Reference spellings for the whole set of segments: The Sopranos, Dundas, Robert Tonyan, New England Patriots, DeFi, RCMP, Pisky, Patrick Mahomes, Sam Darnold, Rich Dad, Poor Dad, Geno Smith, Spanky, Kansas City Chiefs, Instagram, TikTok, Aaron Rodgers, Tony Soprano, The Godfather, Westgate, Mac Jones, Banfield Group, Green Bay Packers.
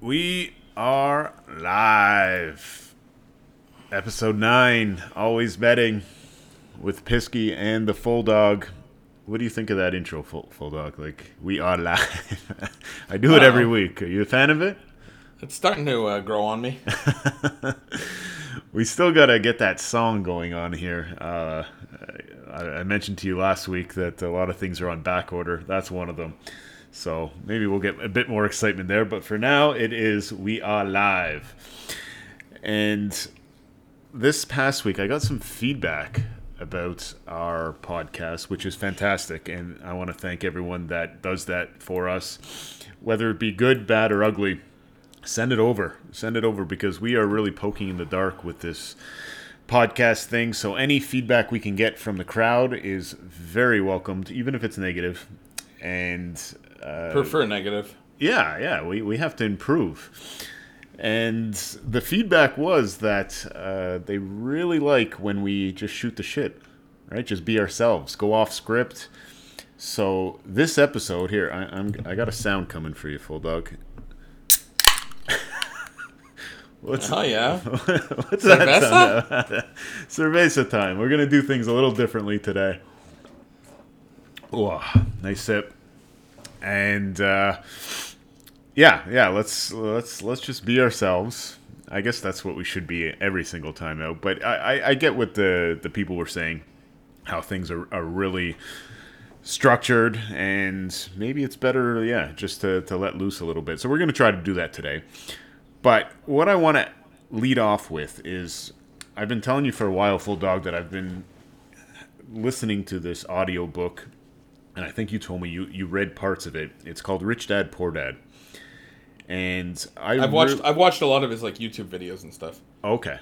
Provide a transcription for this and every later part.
We are live. Episode 9, Always Betting, with Pisky and the Full Dog. What do you think of that intro, Full Dog? Like, we are live. I do it every week. Are you a fan of it? It's starting to grow on me. We still got to get that song going on here. I mentioned to you last week that a lot of things are on back order. That's one of them. So maybe we'll get a bit more excitement there. But for now, it is We Are Live. And this past week, I got some feedback about our podcast, which is fantastic. And I want to thank everyone that does that for us. Whether it be good, bad, or ugly, send it over. Send it over, because we are really poking in the dark with this podcast thing. So any feedback we can get from the crowd is very welcomed, even if it's negative. And prefer negative. Yeah. We have to improve. And the feedback was that they really like when we just shoot the shit, right? Just be ourselves, go off script. So this episode here, I got a sound coming for you, Full Dog. What's that sound? Cerveza time. We're gonna do things a little differently today. Oh, nice sip. And let's just be ourselves. I guess that's what we should be every single time out. But I get what the people were saying, how things are really structured, and maybe it's better, just to let loose a little bit. So we're going to try to do that today. But what I want to lead off with is, I've been telling you for a while, Full Dog, that I've been listening to this audiobook, and I think you told me you read parts of it. It's called Rich Dad, Poor Dad. And I've watched a lot of his YouTube videos and stuff. Okay.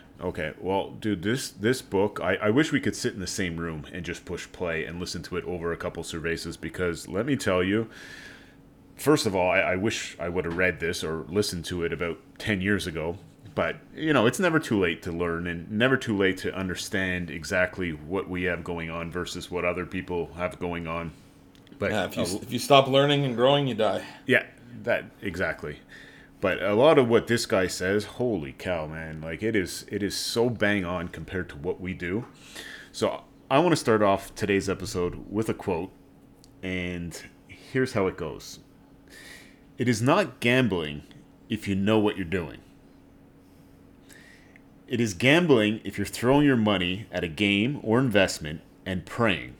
Well, dude, this book, I wish we could sit in the same room and just push play and listen to it over a couple cervezas, because let me tell you, first of all, I wish I would have read this or listened to it about 10 years ago. But, it's never too late to learn, and never too late to understand exactly what we have going on versus what other people have going on. But if you stop learning and growing, you die. Yeah, that exactly. But a lot of what this guy says, holy cow, man. It is so bang on compared to what we do. So I want to start off today's episode with a quote, and here's how it goes. It is not gambling if you know what you're doing. It is gambling if you're throwing your money at a game or investment and praying.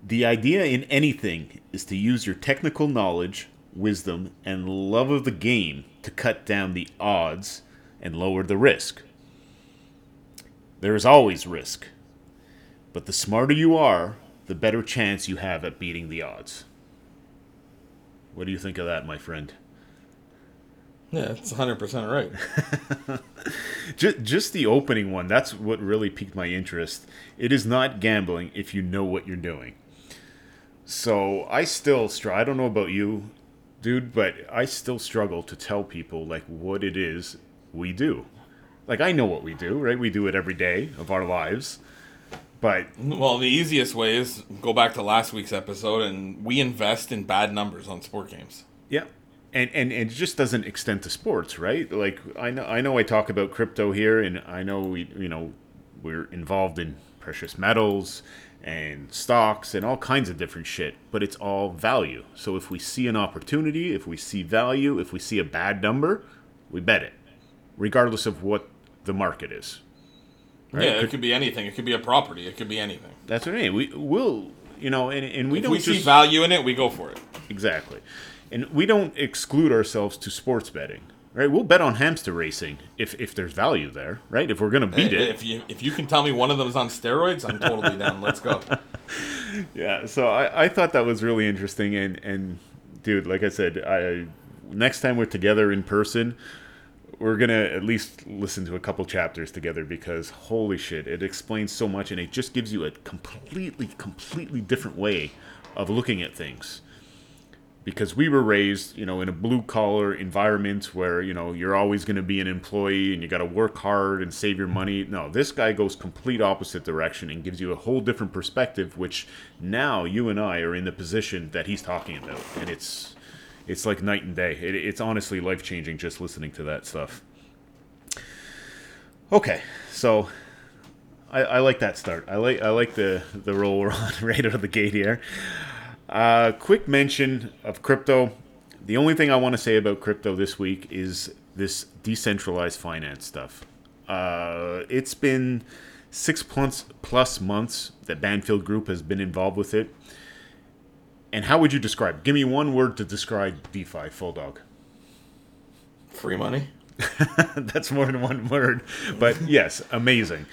The idea in anything is to use your technical knowledge, wisdom, and love of the game to cut down the odds and lower the risk. There is always risk, but the smarter you are, the better chance you have at beating the odds. What do you think of that, my friend? Yeah, it's 100% right. Just the opening one, that's what really piqued my interest. It is not gambling if you know what you're doing. So I don't know about you, dude, but I still struggle to tell people what it is we do. I know what we do, right? We do it every day of our lives. But the easiest way is go back to last week's episode, and we invest in bad numbers on sport games. Yeah. And it just doesn't extend to sports, right? I know I talk about crypto here, and I know we're involved in precious metals and stocks and all kinds of different shit, but it's all value. So if we see an opportunity, if we see value, if we see a bad number, we bet it, regardless of what the market is. Right? Yeah, it could be anything. It could be a property. It could be anything. That's what I mean. If we see value in it, we go for it. Exactly. And we don't exclude ourselves to sports betting, right? We'll bet on hamster racing if there's value there, right? If we're going to beat it. If you can tell me one of them is on steroids, I'm totally down. Let's go. Yeah, so I thought that was really interesting. And dude, like I said, next time we're together in person, we're going to at least listen to a couple chapters together, because holy shit, it explains so much, and it just gives you a completely different way of looking at things. Because we were raised, in a blue-collar environment where, you're always going to be an employee and you got to work hard and save your money. No, this guy goes complete opposite direction and gives you a whole different perspective, which now you and I are in the position that he's talking about. And it's, It's like night and day. It's honestly life-changing just listening to that stuff. Okay, so I like that start. I like the roll we're on right out of the gate here. Quick mention of crypto. The only thing I want to say about crypto this week is this decentralized finance stuff. It's been 6+ months that Banfield Group has been involved with it. And how would you describe? Give me one word to describe DeFi, full dog. Free money. That's more than one word, but yes, amazing.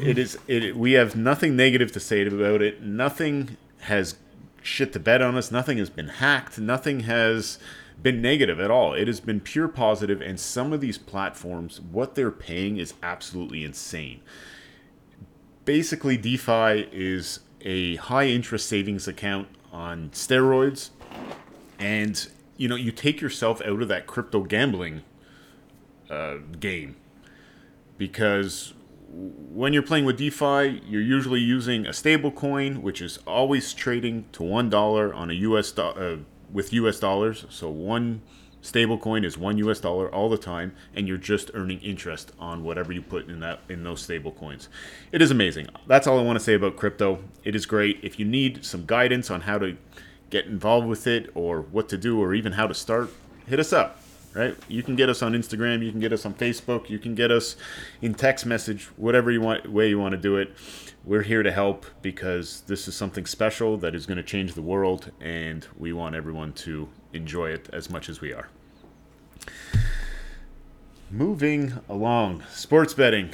It is. We have nothing negative to say about it. Nothing has shit to bet on us. Nothing has been hacked. Nothing has been negative at all. It has been pure positive. And some of these platforms, what they're paying is absolutely insane. Basically, DeFi is a high interest savings account on steroids, and you know, you take yourself out of that crypto gambling game, because when you're playing with DeFi, you're usually using a stable coin, which is always trading to $1 on a with US dollars. So one stable coin is $1 all the time, and you're just earning interest on whatever you put in those stable coins. It is amazing. That's all I want to say about crypto. It is great. If you need some guidance on how to get involved with it, or what to do, or even how to start, hit us up. Right? You can get us on Instagram. You can get us on Facebook. You can get us in text message, whatever you want, way you want to do it. We're here to help, because this is something special that is going to change the world, and we want everyone to enjoy it as much as we are. Moving along, sports betting.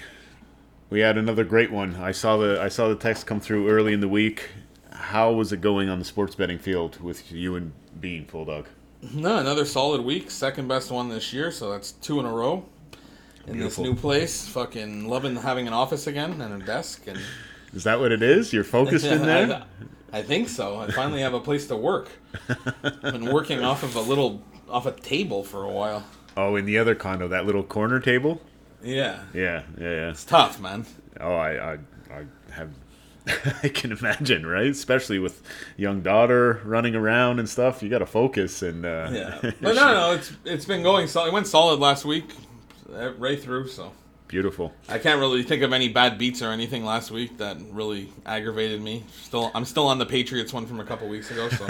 We had another great one. I saw the text come through early in the week. How was it going on the sports betting field with you and Bean, Full Dog? No, another solid week. Second best one this year, so that's two in a row. In Beautiful. This new place, fucking loving having an office again and a desk. And is that what it is? You're focused in there? I think so. I finally have a place to work. I've been working off a table for a while. Oh, in the other condo, that little corner table? Yeah. It's tough, man. Oh, I have... I can imagine, right? Especially with young daughter running around and stuff, you got to focus. And yeah, but no, it's been going solid. It went solid last week, right through. So beautiful. I can't really think of any bad beats or anything last week that really aggravated me. I'm still on the Patriots one from a couple weeks ago. So,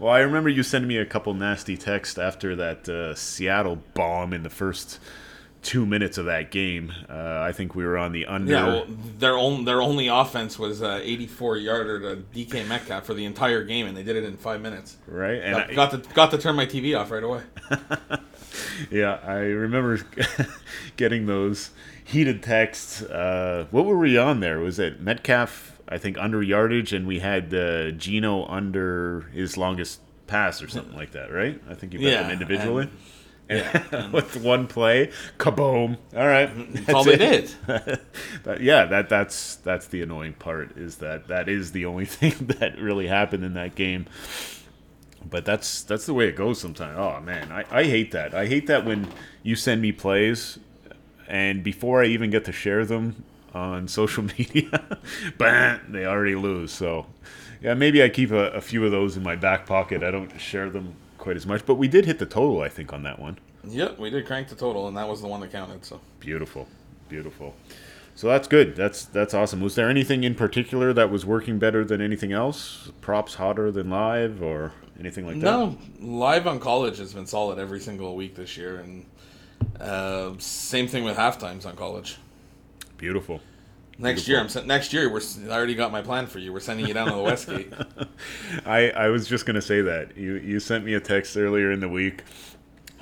well, I remember you sending me a couple nasty texts after that Seattle bomb in the first 2 minutes of that game. I think we were on the under. Yeah, well, their only offense was a 84-yarder to DK Metcalf for the entire game, and they did it in 5 minutes. Right, and I got to turn my TV off right away. Yeah, I remember getting those heated texts. What were we on there? Was it Metcalf? I think under yardage, and we had Geno under his longest pass or something like that. Right? I think you bet them individually. And with one play, kaboom! All right, that's all they did. But yeah, that's the annoying part, is that is the only thing that really happened in that game. But that's the way it goes sometimes. Oh man, I hate that. I hate that when you send me plays, and before I even get to share them on social media, bam, they already lose. So yeah, maybe I keep a few of those in my back pocket. I don't share them quite as much, but we did hit the total, I think, on that one. Yep, we did crank the total, and that was the one that counted. So beautiful. So that's good. That's awesome. Was there anything in particular that was working better than anything else? Props hotter than live or anything like that? No, live on college has been solid every single week this year, and same thing with half times on college. Beautiful. Next year, I already got my plan for you. We're sending you down to the Westgate. I was just gonna say that you sent me a text earlier in the week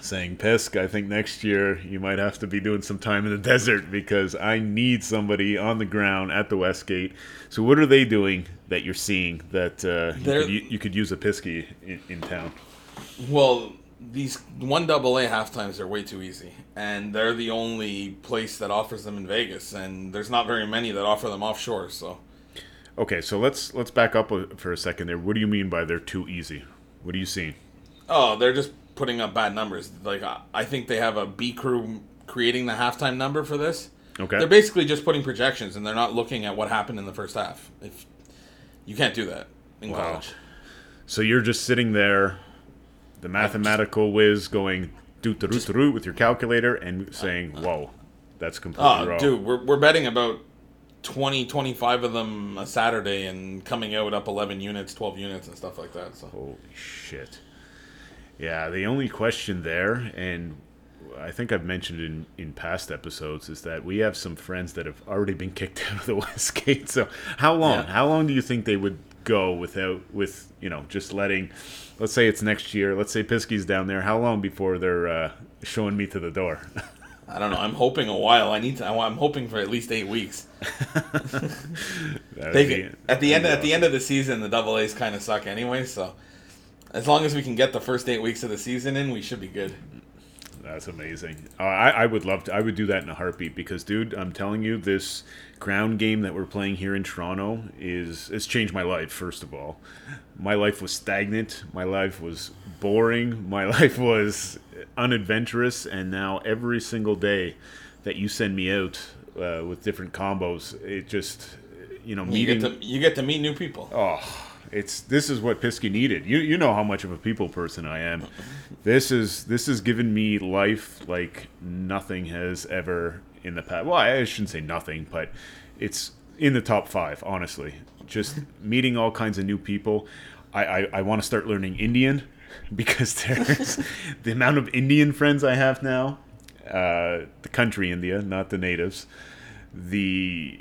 saying, "Pisk, I think next year you might have to be doing some time in the desert, because I need somebody on the ground at the Westgate." So what are they doing that you're seeing that you could use a Pisky in town? Well, these 1AA half times are way too easy, and they're the only place that offers them in Vegas, and there's not very many that offer them offshore. So, okay, so let's back up for a second there. What do you mean by they're too easy? What are you seeing? Oh, they're just putting up bad numbers. Like I think they have a B crew creating the halftime number for this. Okay, they're basically just putting projections, and they're not looking at what happened in the first half. If you can't do that in college, so you're just sitting there the mathematical whiz going do-do-do-do with your calculator and saying, whoa, that's completely wrong. Dude, we're betting about 20, 25 of them a Saturday and coming out up 11 units, 12 units and stuff like that. So. Holy shit. Yeah, the only question there, and I think I've mentioned in past episodes, is that we have some friends that have already been kicked out of the Westgate. So how long? Yeah. How long do you think they would go with just letting, let's say it's next year, let's say Pisky's down there, how long before they're showing me to the door? I don't know. I'm hoping a while. I'm hoping for at least 8 weeks. At the end of the season, the double A's kind of suck anyway. So, as long as we can get the first 8 weeks of the season in, we should be good. That's amazing. I would love to. I would do that in a heartbeat because, dude, I'm telling you, this ground game that we're playing here in Toronto it's changed my life. First of all, my life was stagnant. My life was boring. My life was unadventurous. And now every single day that you send me out with different combos, it just you get to meet new people. Oh. This is what Pisky needed. You know how much of a people person I am. This has given me life like nothing has ever in the past. Well, I shouldn't say nothing, but it's in the top 5, honestly. Just meeting all kinds of new people. I want to start learning Indian because there's the amount of Indian friends I have now. The country India, not the natives. It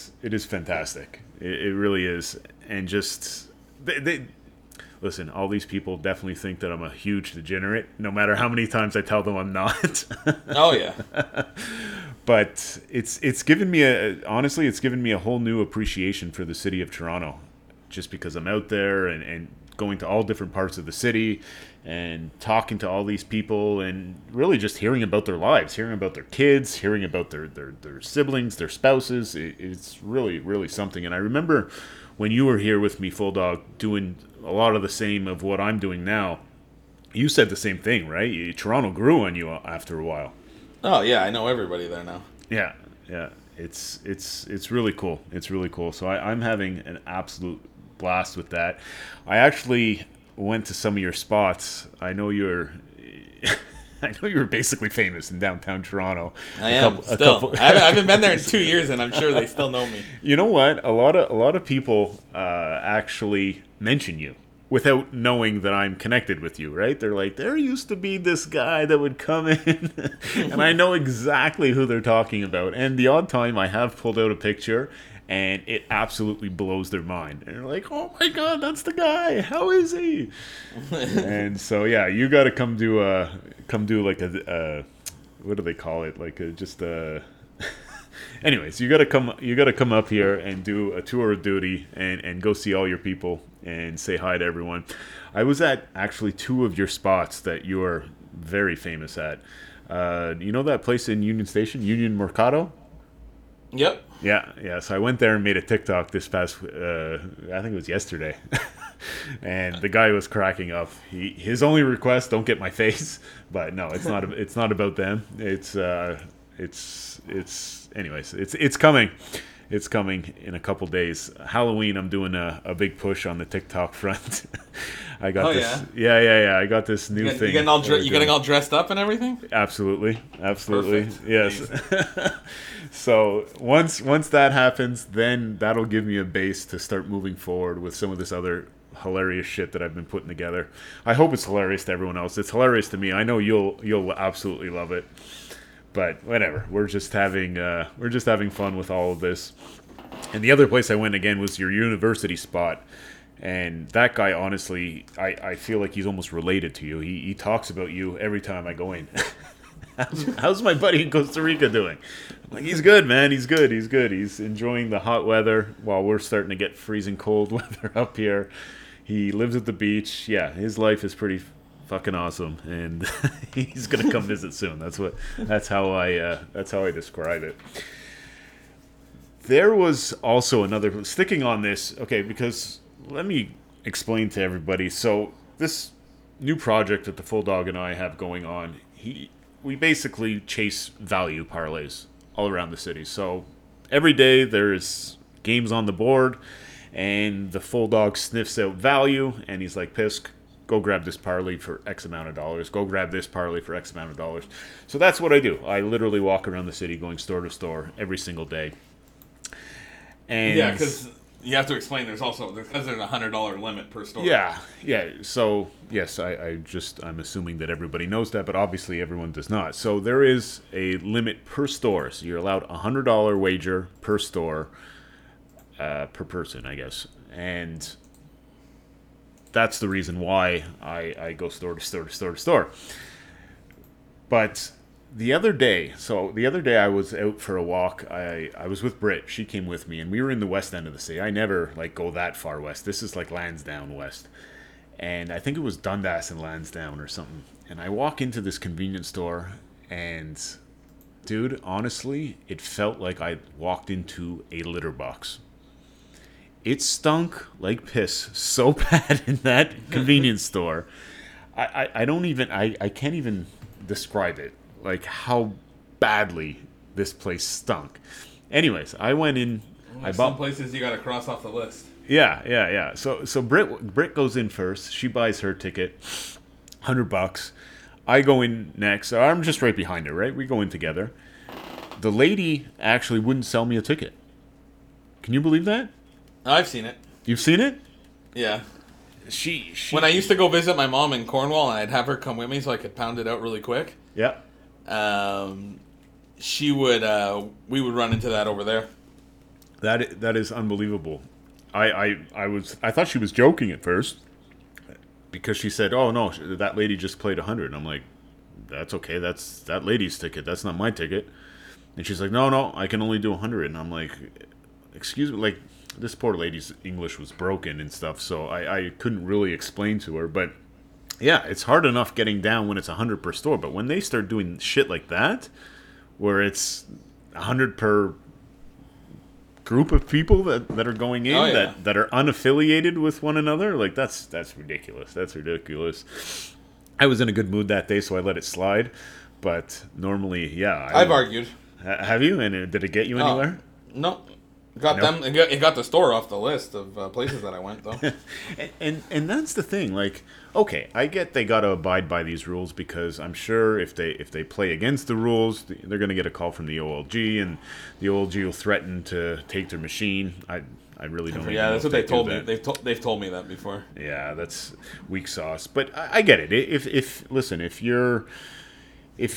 is fantastic. It really is. And just, listen, all these people definitely think that I'm a huge degenerate, no matter how many times I tell them I'm not. Oh, yeah. But it's given me a whole new appreciation for the city of Toronto, just because I'm out there and going to all different parts of the city and talking to all these people and really just hearing about their lives, hearing about their kids, hearing about their siblings, their spouses. It's really, really something. And I remember when you were here with me, Full Dog, doing a lot of the same of what I'm doing now. You said the same thing, right? Toronto grew on you after a while. Oh, yeah. I know everybody there now. Yeah, yeah. It's really cool. It's really cool. So I'm having an absolute blast with that. I actually went to some of your spots. I know you were basically famous in downtown Toronto. I am still. I haven't been there in 2 years, and I'm sure they still know me. You know what? A lot of people actually mention you without knowing that I'm connected with you, right? They're like, there used to be this guy that would come in, and I know exactly who they're talking about. And the odd time I have pulled out a picture, and it absolutely blows their mind. And they're like, oh my God, that's the guy. How is he? And so, yeah, you got to come do like a what do they call it? Like just a, anyways, you got to come up here and do a tour of duty and go see all your people and say hi to everyone. I was at actually two of your spots that you are very famous at. You know that place in Union Station, Union Mercado? Yep. Yeah. So I went there and made a TikTok this past, I think it was yesterday. And the guy was cracking up. His only request, don't get my face. But no, it's not about them. Anyways, it's coming. It's coming in a couple days. Halloween, I'm doing a big push on the TikTok front. I got this new thing. You getting all dressed up and everything? Absolutely. Perfect. Yes. So once that happens, then that'll give me a base to start moving forward with some of this other hilarious shit that I've been putting together. I hope it's hilarious to everyone else. It's hilarious to me. I know you'll absolutely love it. But whatever, we're just having fun with all of this. And the other place I went again was your university spot. And that guy, honestly, I feel like he's almost related to you. He talks about you every time I go in. How's my buddy in Costa Rica doing? I'm like, he's good, man. He's good. He's enjoying the hot weather while we're starting to get freezing cold weather up here. He lives at the beach. Yeah, his life is pretty fucking awesome, and he's gonna come visit soon. That's how I describe it. There was also another, sticking on this, okay, because let me explain to everybody. So this new project that the Full Dog and I have going on, we basically chase value parlays all around the city. So every day there's games on the board, and the Full Dog sniffs out value, and he's like, Pisk, Go grab this parlay for X amount of dollars. Go grab this parlay for X amount of dollars. So that's what I do. I literally walk around the city going store to store every single day. And yeah, because you have to explain there's a $100 limit per store. Yeah. So yes, I'm assuming that everybody knows that, but obviously everyone does not. So there is a limit per store. So you're allowed a $100 wager per store, per person, I guess. And that's the reason why I go store to store to store to store. But the other day I was out for a walk. I was with Britt. She came with me, and we were in the west end of the city. I never, go that far west. This is, Lansdowne west. And I think it was Dundas and Lansdowne or something. And I walk into this convenience store, and, dude, honestly, it felt like I walked into a litter box. It stunk like piss so bad in that convenience store. I can't even describe it, how badly this place stunk. Anyways, I went in. I bought some places you got to cross off the list. Yeah. So Britt goes in first. She buys her ticket, $100. I go in next. I'm just right behind her, right? We go in together. The lady actually wouldn't sell me a ticket. Can you believe that? I've seen it. You've seen it? Yeah. She. When I used to go visit my mom in Cornwall, and I'd have her come with me so I could pound it out really quick. Yeah. She would. We would run into that over there. That is unbelievable. I thought she was joking at first, because she said, "Oh no, that lady just played 100." I'm like, "That's okay. That's that lady's ticket. That's not my ticket." And she's like, "No, I can only do 100." And I'm like, "Excuse me, This poor lady's English was broken and stuff, so I couldn't really explain to her. But, yeah, it's hard enough getting down when it's 100 per store. But when they start doing shit like that, where it's 100 per group of people that are going in, that are unaffiliated with one another, that's ridiculous. That's ridiculous. I was in a good mood that day, so I let it slide. But normally, yeah. I've argued. Have you? And did it get you anywhere? No. It got the store off the list of places that I went, though. and that's the thing. Okay, I get they got to abide by these rules, because I'm sure if they play against the rules, they're going to get a call from the OLG, and the OLG will threaten to take their machine. I really don't. Yeah, that's what they told me. They've told me that before. Yeah, that's weak sauce. But I get it. If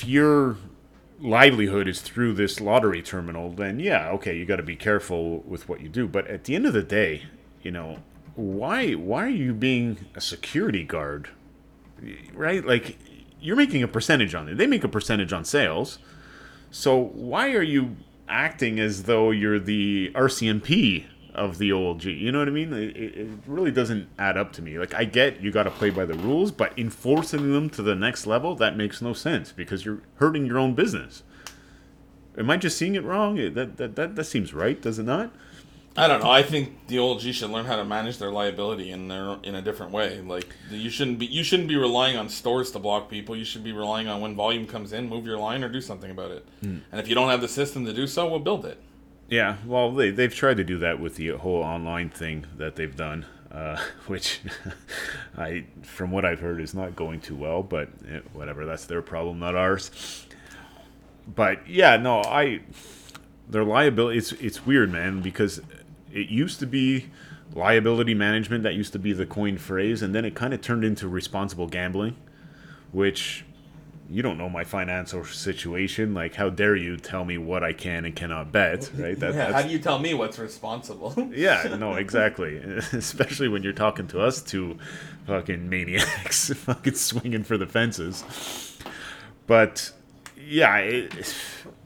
your livelihood is through this lottery terminal, then you got to be careful with what you do. But at the end of the day, why are you being a security guard, right? You're making a percentage on it. They make a percentage on sales. So why are you acting as though you're the RCMP of the OLG? You know what I mean? It really doesn't add up to me. I get you got to play by the rules, but enforcing them to the next level, that makes no sense, because you're hurting your own business. Am I just seeing it wrong? That seems right, does it not? I don't know. I think the OLG should learn how to manage their liability in a different way. You shouldn't be relying on stores to block people. You should be relying on when volume comes in, move your line or do something about it. And if you don't have the system to do so, we'll build it. Yeah, well, they've tried to do that with the whole online thing that they've done, which, from what I've heard, is not going too well. But whatever, that's their problem, not ours. But yeah, no, their liability. It's weird, man, because it used to be liability management. That used to be the coined phrase, and then it kind of turned into responsible gambling, which. You don't know my financial situation. How dare you tell me what I can and cannot bet, right? How do you tell me what's responsible? Yeah, no, exactly. Especially when you're talking to us two fucking maniacs fucking swinging for the fences. But, yeah,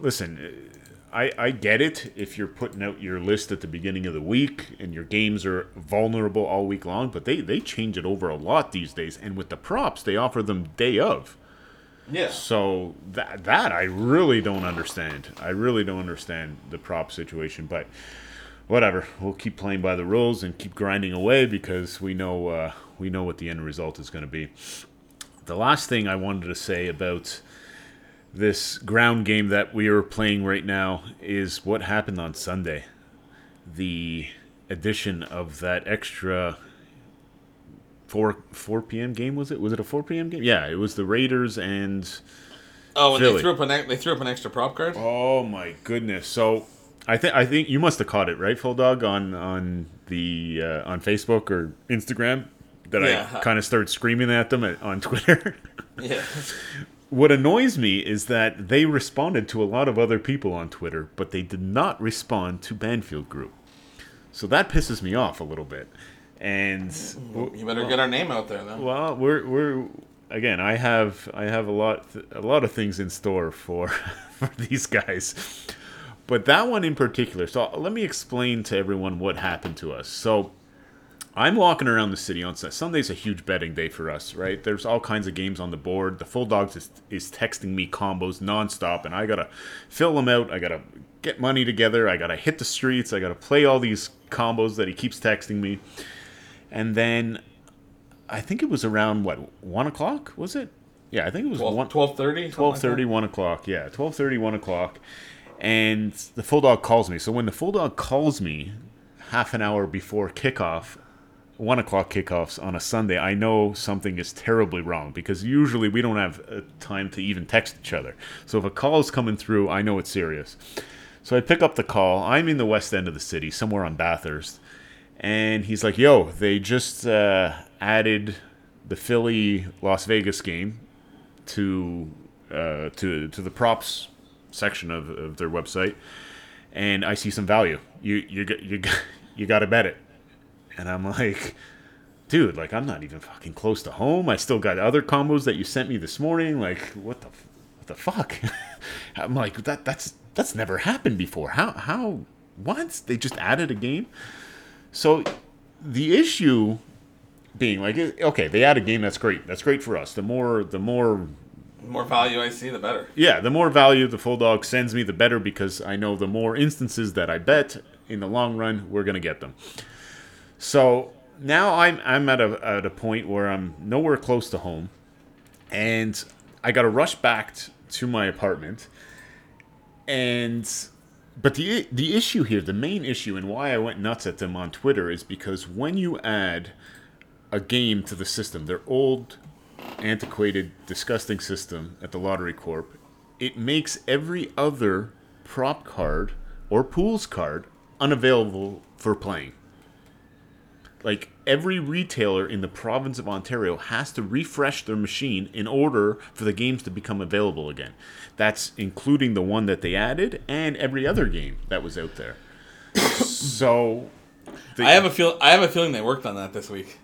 listen, I get it if you're putting out your list at the beginning of the week and your games are vulnerable all week long, but they change it over a lot these days. And with the props, they offer them day of. Yeah. So that I really don't understand. I really don't understand the prop situation, but whatever. We'll keep playing by the rules and keep grinding away, because we know what the end result is going to be. The last thing I wanted to say about this ground game that we are playing right now is what happened on Sunday. The addition of that extra 4 p.m. game, was it? Was it a 4 p.m. game? Yeah, it was the Raiders and Philly. They threw up an extra prop card? Oh, my goodness. So I think you must have caught it, right, Full Dog, on Facebook or Instagram I kind of started screaming at them on Twitter. Yeah. What annoys me is that they responded to a lot of other people on Twitter, but they did not respond to Banfield Group. So that pisses me off a little bit. And you better get our name out there, though. Well, we're again. I have a lot of things in store for these guys, but that one in particular. So let me explain to everyone what happened to us. So I'm walking around the city on Sunday's a huge betting day for us, right? There's all kinds of games on the board. The Full Dogs is texting me combos nonstop, and I gotta fill them out. I gotta get money together. I gotta hit the streets. I gotta play all these combos that he keeps texting me. And then I think it was around, 1 o'clock, was it? Yeah, I think it was 12:30? 12:30, 1 o'clock, yeah. 12:30, 1 o'clock. And the Full Dog calls me. So when the Full Dog calls me half an hour before kickoff, 1 o'clock kickoffs on a Sunday, I know something is terribly wrong because usually we don't have time to even text each other. So if a call is coming through, I know it's serious. So I pick up the call. I'm in the west end of the city, somewhere on Bathurst. And he's like, yo, they just added the Philly-Las Vegas game to the props section of their website. And I see some value. You got to bet it. And I'm like, dude, like, I'm not even fucking close to home. I still got other combos that you sent me this morning. Like, what the fuck? I'm like, that's never happened before. How what? They just added a game? So the issue being like, okay, they add a game. That's great. That's great for us. The more value I see, the better. Yeah, the more value the Full Dog sends me, the better, because I know the more instances that I bet in the long run, we're gonna get them. So now I'm at a point where I'm nowhere close to home, and I got to rush back to my apartment, and. But the issue here, the main issue, and why I went nuts at them on Twitter is because when you add a game to the system, their old, antiquated, disgusting system at the Lottery Corp, it makes every other prop card or pools card unavailable for playing. Like, every retailer in the province of Ontario has to refresh their machine in order for the games to become available again. That's including the one that they added and every other game that was out there. So, I have a feeling they worked on that this week.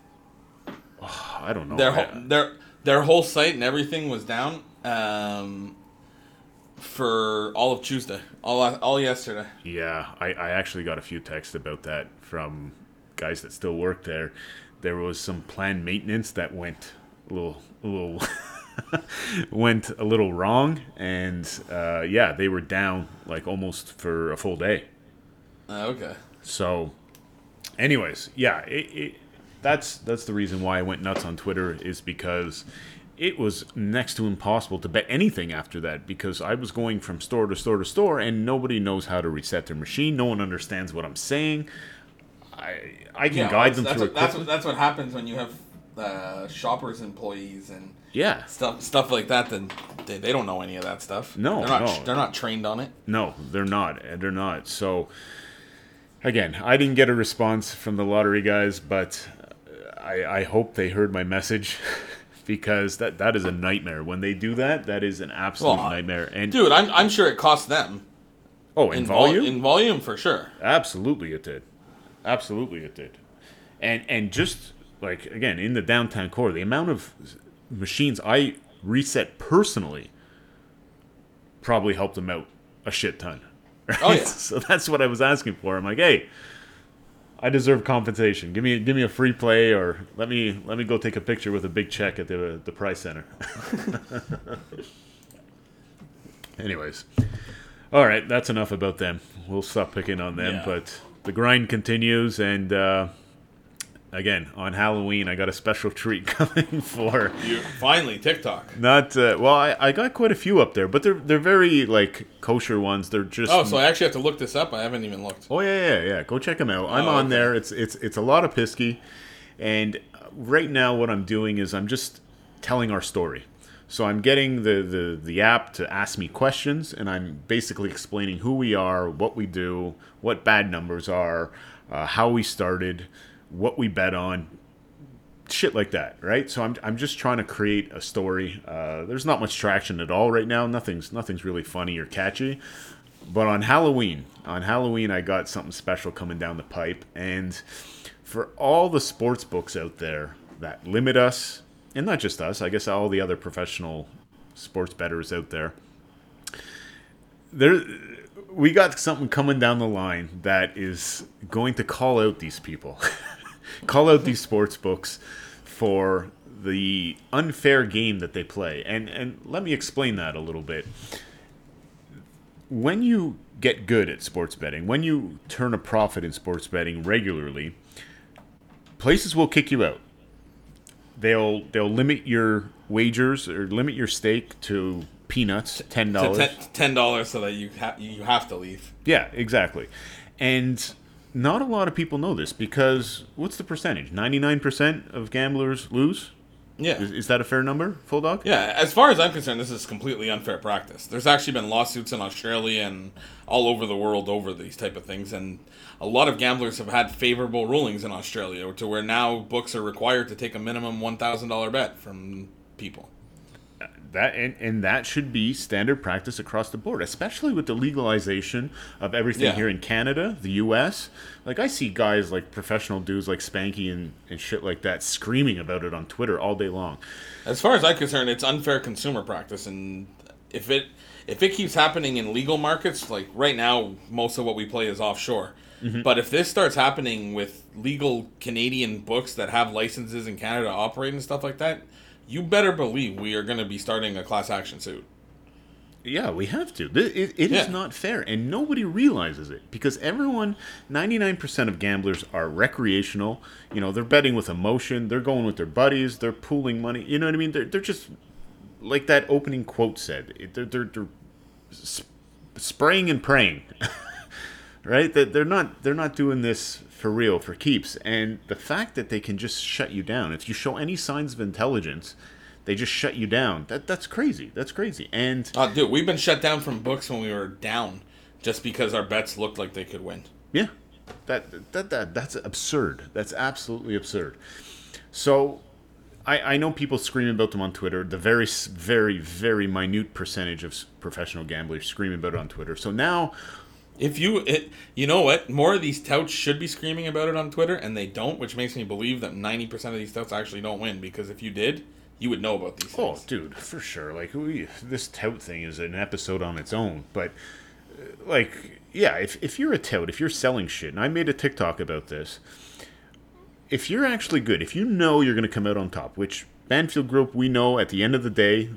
Oh, I don't know. Their whole site and everything was down for all of Tuesday, all yesterday. Yeah, I actually got a few texts about that from guys that still work there. There was some planned maintenance that went a little went a little wrong, and they were down like almost for a full day. Okay. So, anyways, yeah, that's the reason why I went nuts on Twitter, is because it was next to impossible to bet anything after that, because I was going from store to store to store, and nobody knows how to reset their machine. No one understands what I'm saying. I can guide them through it. That's what happens when you have shoppers, employees, and stuff like that. Then they don't know any of that stuff. No, they're not trained on it. No, they're not. So again, I didn't get a response from the lottery guys, but I hope they heard my message, because that is a nightmare when they do that. That is an absolute nightmare. And dude, I'm sure it cost them. Oh, in volume? In volume, for sure. Absolutely, it did. Absolutely, it did. And just, like, again, in the downtown core, the amount of machines I reset personally probably helped them out a shit ton. Right? Oh, yeah. So that's what I was asking for. I'm like, hey, I deserve compensation. Give me a free play, or let me go take a picture with a big check at the Price Center. Anyways. All right, that's enough about them. We'll stop picking on them, but the grind continues, and again, on Halloween, I got a special treat coming for you. Finally, TikTok. Not I got quite a few up there, but they're very like kosher ones. They're just so I actually have to look this up. I haven't even looked. Oh yeah. Go check them out. I'm on there. It's a lot of pisky, and right now what I'm doing is I'm just telling our story. So I'm getting the app to ask me questions, and I'm basically explaining who we are, what we do, what bad numbers are, how we started, what we bet on, shit like that, right? So I'm just trying to create a story. There's not much traction at all right now. Nothing's really funny or catchy. But on Halloween, I got something special coming down the pipe. And for all the sports books out there that limit us, and not just us, I guess all the other professional sports bettors out there, we got something coming down the line that is going to call out these people, call out these sports books for the unfair game that they play. And let me explain that a little bit. When you get good at sports betting, when you turn a profit in sports betting regularly, places will kick you out. They'll limit your wagers or limit your stake to peanuts, $10. $10 so that you have to leave. Yeah, exactly. And not a lot of people know this because what's the percentage? 99% of gamblers lose? Yeah. Is that a fair number, Full Dog? Yeah. As far as I'm concerned, this is completely unfair practice. There's actually been lawsuits in Australia and all over the world over these type of things, and a lot of gamblers have had favorable rulings in Australia to where now books are required to take a minimum $1,000 bet from people. That should be standard practice across the board, especially with the legalization of everything here in Canada, the U.S. Like, I see guys like professional dudes like Spanky and shit like that screaming about it on Twitter all day long. As far as I'm concerned, it's unfair consumer practice, and if it keeps happening in legal markets, like right now, most of what we play is offshore. Mm-hmm. But if this starts happening with legal Canadian books that have licenses in Canada operating and stuff like that, you better believe we are going to be starting a class action suit. Yeah, we have to. It is not fair, and nobody realizes it because 99% of gamblers are recreational. You know, they're betting with emotion. They're going with their buddies. They're pooling money. You know what I mean? They're just like that opening quote said. They're spraying and praying, right? They're not doing this for real, for keeps. And the fact that they can just shut you down, if you show any signs of intelligence, they just shut you down. That's crazy. And dude, we've been shut down from books when we were down just because our bets looked like they could win. Yeah, that's absurd. That's absolutely absurd. So I know people scream about them on Twitter. The very, very, very minute percentage of professional gamblers scream about it on Twitter. So now, you know what? More of these touts should be screaming about it on Twitter, and they don't, which makes me believe that 90% of these touts actually don't win, because if you did, you would know about these things. Oh, dude, for sure. Like, this tout thing is an episode on its own, but, like, yeah, if you're a tout, if you're selling shit, and I made a TikTok about this, if you're actually good, if you know you're going to come out on top, which Banfield Group, we know at the end of the day,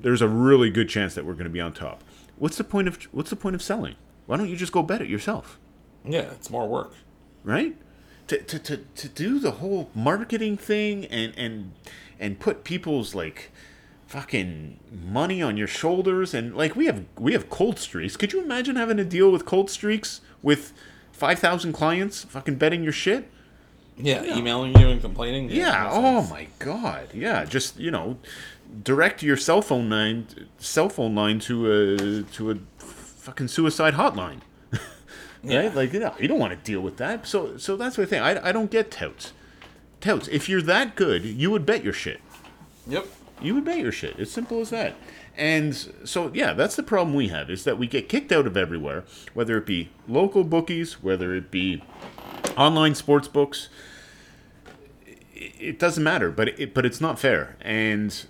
there's a really good chance that we're going to be on top. What's the point of selling? Why don't you just go bet it yourself? Yeah, it's more work. Right? To do the whole marketing thing and put people's like fucking money on your shoulders, and like we have cold streaks. Could you imagine having to deal with cold streaks with 5,000 clients fucking betting your shit? Yeah, emailing you and complaining. Yeah, oh my God. Yeah, just, you know, direct your cell phone line to a fucking suicide hotline, right? Yeah. Like, you don't want to deal with that. So that's the thing. I don't get touts. Touts. If you're that good, you would bet your shit. Yep. You would bet your shit. It's simple as that. And so, yeah, that's the problem we have, is that we get kicked out of everywhere, whether it be local bookies, whether it be online sports books. It doesn't matter, but it's not fair. And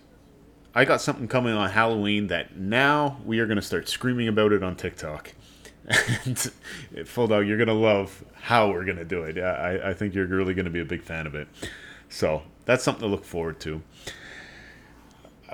I got something coming on Halloween that now we are going to start screaming about it on TikTok. And Full Dog, you're going to love how we're going to do it. I think you're really going to be a big fan of it. So that's something to look forward to.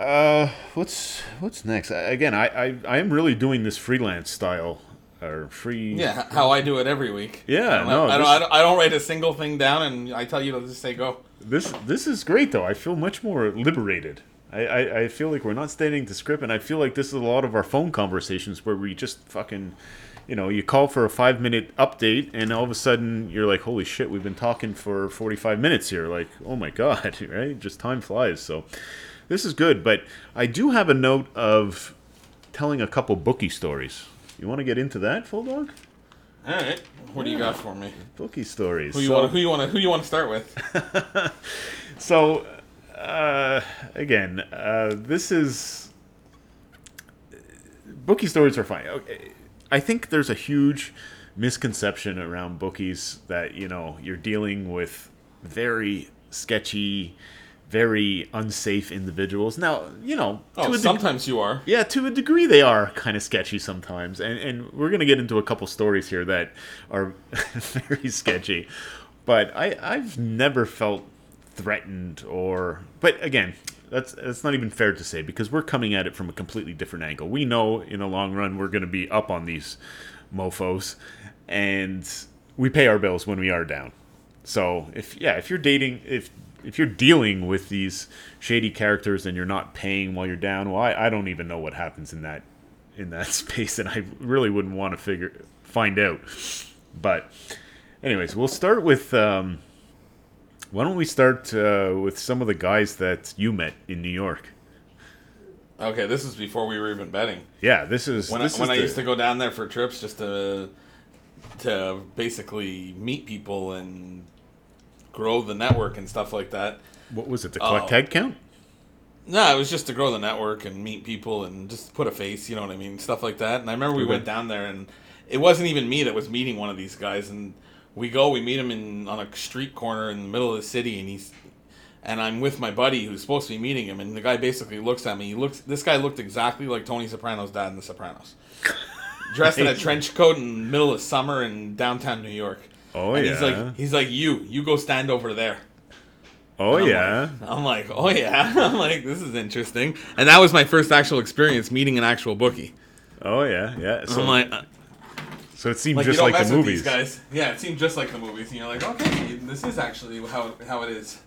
What's next? Again, I am really doing this freelance style. Or free. Yeah, how I do it every week. Yeah, I don't write a single thing down, and I tell you to just say go. This is great, though. I feel much more liberated. I feel like we're not stating the script, and I feel like this is a lot of our phone conversations where we just fucking, you know, you call for a 5-minute update, and all of a sudden you're like, holy shit, we've been talking for 45 minutes here. Like, oh my God, right? Just time flies. So this is good. But I do have a note of telling a couple bookie stories. You want to get into that, Full Dog? All right. What do you got for me? Bookie stories. Who you want to start with? So, again, this is... Bookie stories are fine. Okay. I think there's a huge misconception around bookies that, you know, you're dealing with very sketchy, very unsafe individuals. Now, you know... Oh, sometimes you are. Yeah, to a degree they are kind of sketchy sometimes. And we're going to get into a couple stories here that are very sketchy. But I've never felt threatened or... But again... That's not even fair to say, because we're coming at it from a completely different angle. We know in the long run we're going to be up on these mofos, and we pay our bills when we are down. So if you're dating, if you're dealing with these shady characters and you're not paying while you're down, well, I don't even know what happens in that space, and I really wouldn't want to find out. But anyways, we'll start with. Why don't we start with some of the guys that you met in New York? Okay, this is before we were even betting. Yeah, this is... When I used to go down there for trips just to basically meet people and grow the network and stuff like that. What was it, to collect head count? No, it was just to grow the network and meet people and just put a face, you know what I mean, stuff like that. And I remember we went down there, and it wasn't even me that was meeting one of these guys, and... We meet him on a street corner in the middle of the city, and I'm with my buddy who's supposed to be meeting him, and the guy basically looks at me. This guy looked exactly like Tony Soprano's dad in The Sopranos, dressed in a trench coat in the middle of summer in downtown New York. Oh, and yeah. He's like, you go stand over there. Oh, and I'm like, this is interesting. And that was my first actual experience meeting an actual bookie. Oh yeah. So I'm like. So it seemed just like the movies. Guys. Yeah, it seemed just like the movies. And you're like, okay, this is actually how it is.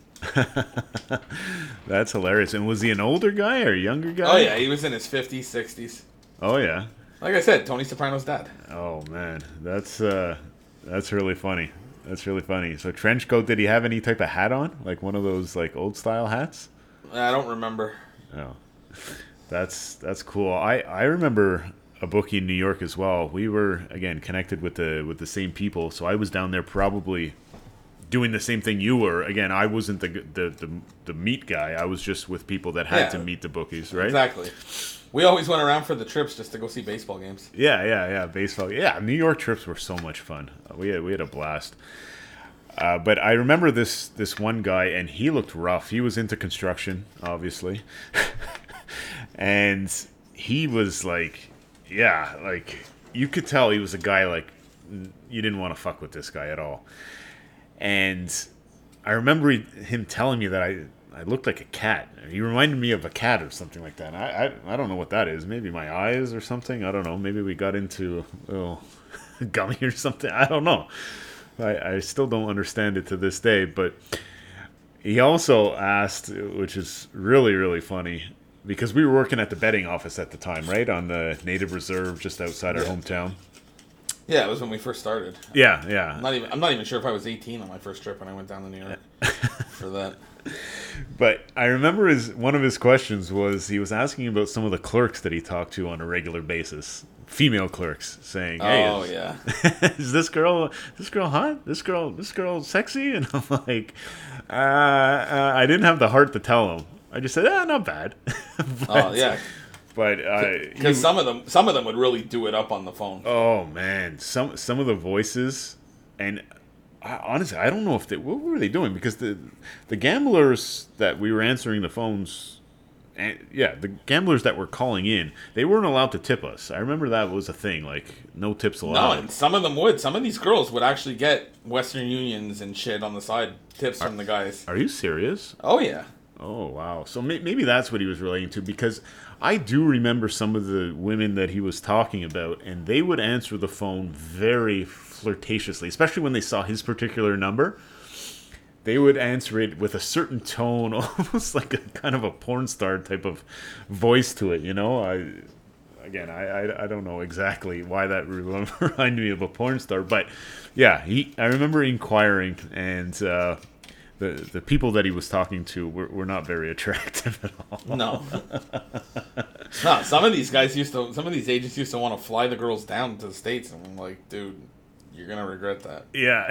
That's hilarious. And was he an older guy or a younger guy? Oh, yeah. He was in his 50s, 60s. Oh, yeah. Like I said, Tony Soprano's dad. Oh, man. That's really funny. That's really funny. So trench coat, did he have any type of hat on? Like one of those like old-style hats? I don't remember. Oh. That's cool. I remember... a bookie in New York as well. We were again connected with the same people, so I was down there probably doing the same thing you were. Again, I wasn't the meat guy. I was just with people that had to meet the bookies, right? Exactly. We always went around for the trips just to go see baseball games. Yeah, baseball. Yeah, New York trips were so much fun. We had a blast. But I remember this one guy, and he looked rough. He was into construction, obviously, and he was like. Yeah, like, you could tell he was a guy, like, you didn't want to fuck with this guy at all. And I remember him telling me that I looked like a cat. He reminded me of a cat or something like that. And I don't know what that is. Maybe my eyes or something. I don't know. Maybe we got into a little gummy or something. I don't know. I still don't understand it to this day. But he also asked, which is really, really funny, because we were working at the betting office at the time, right? On the Native Reserve just outside our hometown. Yeah, it was when we first started. Yeah. I'm not even sure if I was 18 on my first trip when I went down to New York for that. But I remember one of his questions was he was asking about some of the clerks that he talked to on a regular basis. Female clerks saying, "Hey, is this girl hot? This girl sexy?" And I'm like, I didn't have the heart to tell him. I just said, not bad. But because some of them would really do it up on the phone. Oh man, some of the voices, and honestly, I don't know if what were they doing, because the gamblers that we were answering the phones, the gamblers that were calling in, they weren't allowed to tip us. I remember that was a thing, like no tips allowed. No, and some of them would. Some of these girls would actually get Western Unions and shit on the side tips from the guys. Are you serious? Oh yeah. Oh, wow. So maybe that's what he was relating to, because I do remember some of the women that he was talking about, and they would answer the phone very flirtatiously, especially when they saw his particular number. They would answer it with a certain tone, almost like a kind of a porn star type of voice to it, you know? I again, I don't know exactly why that reminded me of a porn star, but yeah, I remember inquiring, and the people that he was talking to were not very attractive at all. No. No, some of these agents used to want to fly the girls down to the States, and I'm like, dude, you're going to regret that. Yeah,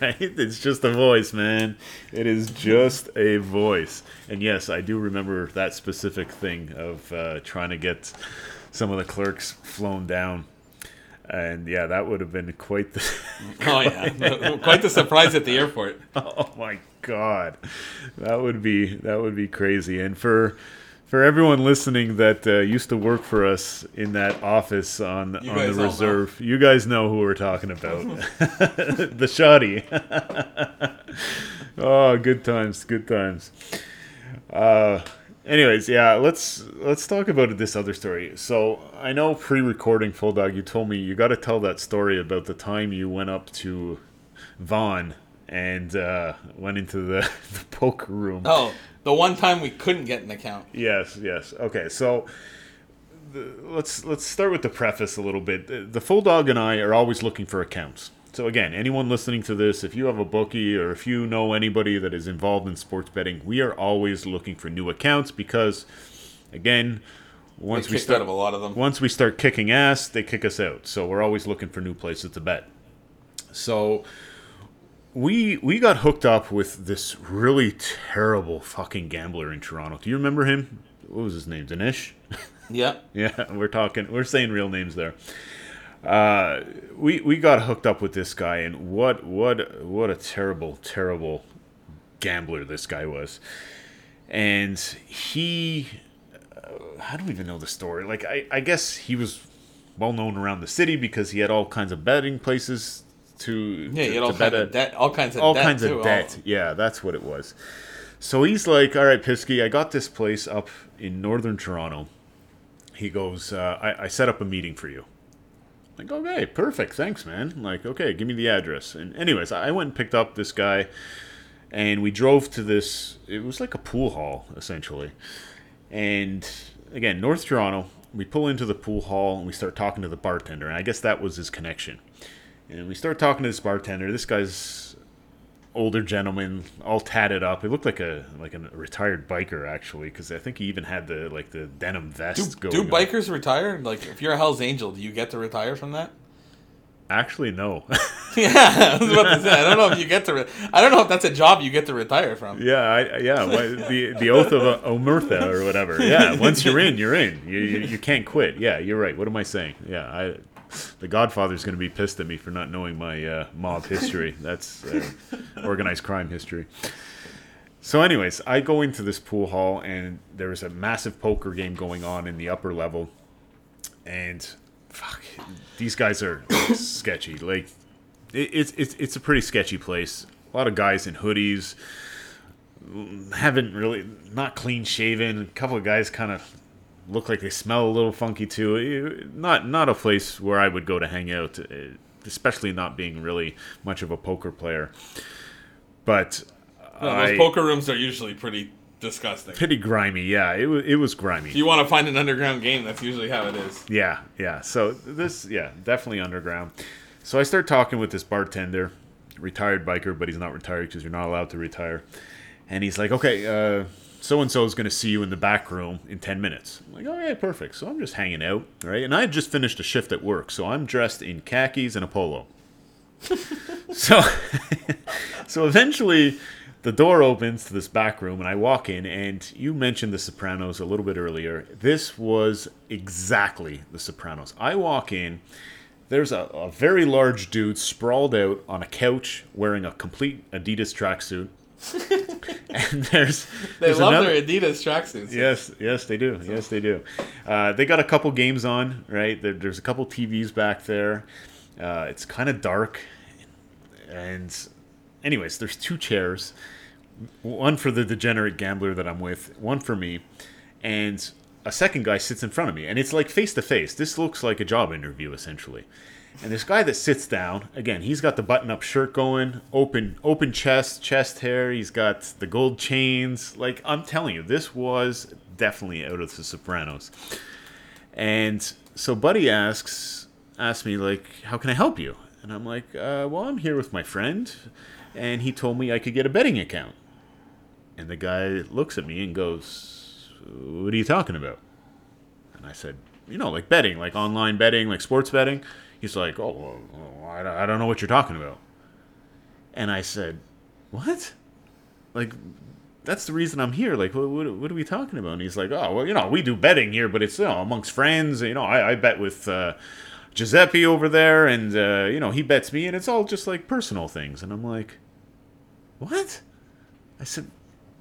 right? It's just a voice, man. It is just a voice. And yes, I do remember that specific thing of trying to get some of the clerks flown down. And yeah, that would have been quite the... Oh, yeah. Quite the surprise at the airport. Oh, my God. That would be crazy. And for everyone listening that used to work for us in that office on the reserve, you guys know who we're talking about. The shoddy. Oh, good times, good times. Anyways, yeah, let's talk about this other story. So I know pre-recording, Full Dog, you told me you got to tell that story about the time you went up to Vaughn and went into the poker room. Oh. The one time we couldn't get an account. Yes. Okay, so let's start with the preface a little bit. The Full Dog and I are always looking for accounts. So again, anyone listening to this, if you have a bookie or if you know anybody that is involved in sports betting, we are always looking for new accounts because, again, once we start out of a lot of them. Once we start kicking ass, they kick us out. So we're always looking for new places to bet. So... We got hooked up with this really terrible fucking gambler in Toronto. Do you remember him? What was his name? Dinesh? Yeah. Yeah, we're saying real names there. We got hooked up with this guy, and what a terrible, terrible gambler this guy was. And he... I don't even know the story. Like, I guess he was well-known around the city because he had all kinds of betting places... All kinds of debt. Yeah, that's what it was. So he's like, all right, Pisky, I got this place up in northern Toronto. He goes, I set up a meeting for you. I'm like, okay, perfect, thanks, man. I'm like, okay, give me the address. And anyways, I went and picked up this guy, and we drove to this. It was like a pool hall, essentially. And again, North Toronto. We pull into the pool hall and we start talking to the bartender, and I guess that was his connection. And we start talking to this bartender. This guy's older gentleman, all tatted up. He looked like a retired biker, actually, because I think he even had the denim vest going on. Do bikers retire? Like, if you're a Hell's Angel, do you get to retire from that? Actually, no. Yeah, I was about to say. I don't know if you get to. I don't know if that's a job you get to retire from. Yeah, the oath of Omertha or whatever. Yeah, once you're in, you're in. You can't quit. Yeah, you're right. What am I saying? Yeah, The Godfather's going to be pissed at me for not knowing my mob history. That's organized crime history. So anyways, I go into this pool hall, and there was a massive poker game going on in the upper level. And, fuck, these guys are sketchy. Like, it's a pretty sketchy place. A lot of guys in hoodies. Not clean-shaven. A couple of guys kind of... look like they smell a little funky too. Not a place where I would go to hang out, especially not being really much of a poker player. But those poker rooms are usually pretty disgusting. Pretty grimy, yeah. It was grimy. If you want to find an underground game, that's usually how it is. Yeah. So definitely underground. So I start talking with this bartender, retired biker, but he's not retired because you're not allowed to retire. And he's like, okay, so-and-so is going to see you in the back room in 10 minutes. I'm like, okay, perfect. So I'm just hanging out, right? And I had just finished a shift at work, so I'm dressed in khakis and a polo. So eventually the door opens to this back room, and I walk in, and you mentioned The Sopranos a little bit earlier. This was exactly The Sopranos. I walk in. There's a very large dude sprawled out on a couch wearing a complete Adidas tracksuit. And there's love another, their Adidas tracksuits. Yes, they do. Yes, they do. They got a couple games on, right? There's a couple TVs back there. It's kind of dark. And anyways, there's two chairs. One for the degenerate gambler that I'm with. One for me. And a second guy sits in front of me. And it's like face-to-face. This looks like a job interview, essentially. And this guy that sits down, again, he's got the button-up shirt going, open chest hair. He's got the gold chains. Like, I'm telling you, this was definitely out of The Sopranos. And so Buddy asked me, like, how can I help you? And I'm like, well, I'm here with my friend, and he told me I could get a betting account. And the guy looks at me and goes, what are you talking about? And I said, you know, like betting, like online betting, like sports betting. He's like, oh, I don't know what you're talking about. And I said, what? Like, that's the reason I'm here. Like, what are we talking about? And he's like, oh, well, you know, we do betting here, but it's, you know, amongst friends. You know, I bet with Giuseppe over there, and, you know, he bets me, and it's all just, like, personal things. And I'm like, what? I said,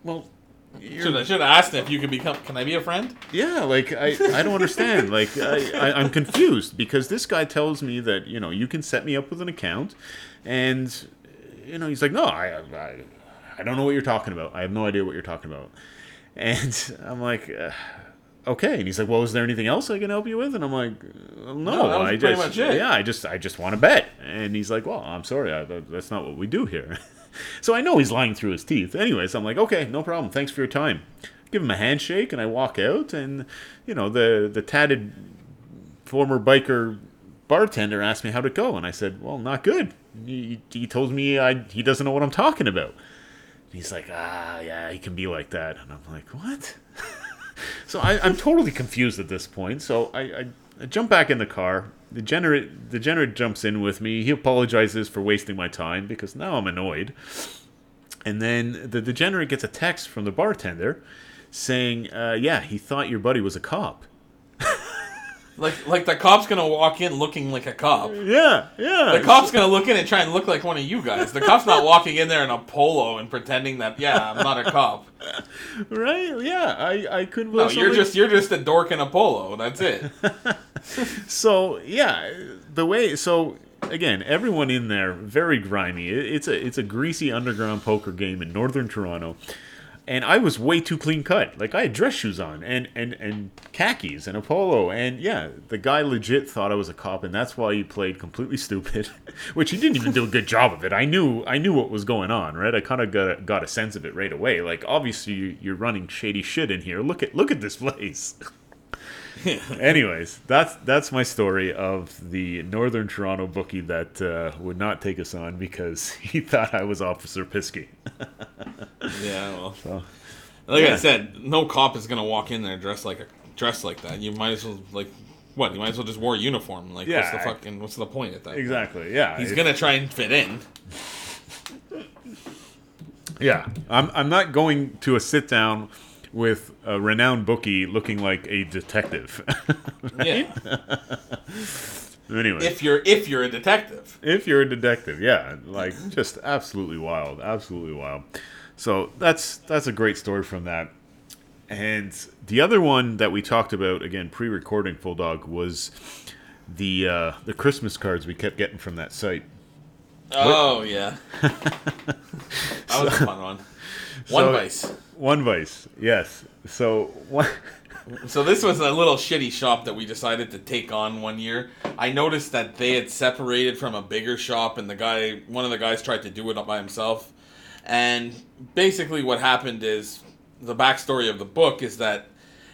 well, I should have asked if you could become, can I be a friend? Yeah, like, I don't understand. Like, I'm confused, because this guy tells me that, you know, you can set me up with an account, and, you know, he's like, no, I don't know what you're talking about. I have no idea what you're talking about. And I'm like, okay. And he's like, well, is there anything else I can help you with? And I'm like, no, I just, much it. Yeah, I just want to bet. And he's like, well, I'm sorry. That's not what we do here. So I know he's lying through his teeth. Anyways, I'm like, okay, no problem. Thanks for your time. Give him a handshake. And I walk out, and, you know, the tatted former biker bartender asked me how'd it go. And I said, well, not good. He told me he doesn't know what I'm talking about. He's like, yeah, he can be like that. And I'm like, what? So I'm totally confused at this point. So I jump back in the car. The degenerate jumps in with me. He apologizes for wasting my time because now I'm annoyed. And then the degenerate gets a text from the bartender saying, yeah, he thought your buddy was a cop. Like the cop's going to walk in looking like a cop. Yeah. The cop's going to look in and try and look like one of you guys. The cop's not walking in there in a polo and pretending that, yeah, I'm not a cop. Right? Yeah, I couldn't... No, you're just a dork in a polo. That's it. So, yeah, the way... So, again, everyone in there, very grimy. It's a greasy underground poker game in northern Toronto. And I was way too clean cut. Like, I had dress shoes on and khakis and a polo. And, yeah, the guy legit thought I was a cop, and that's why he played completely stupid, which he didn't even do a good job of it. I knew what was going on, right? I kind of got a sense of it right away. Like, obviously, you're running shady shit in here. Look at this place. Anyways, that's my story of the Northern Toronto bookie that would not take us on because he thought I was Officer Pisky. Yeah, well, so, like yeah. I said, no cop is gonna walk in there dressed like that. You might as well You might as well just wear a uniform. Like, yeah, what's the point at that? Exactly. Point? Yeah, he's gonna try and fit in. Yeah, I'm not going to a sit down with a renowned bookie looking like a detective. Right? Yeah. Anyway. If you're a detective. If you're a detective, yeah. Like, just absolutely wild. Absolutely wild. So that's a great story from that. And the other one that we talked about, again, pre-recording Full Dog, was the Christmas cards we kept getting from that site. Oh, what? Yeah. That was a fun one. One Vice, yes. So this was a little shitty shop that we decided to take on one year. I noticed that they had separated from a bigger shop, and one of the guys tried to do it by himself. And basically what happened is, the backstory of the book is that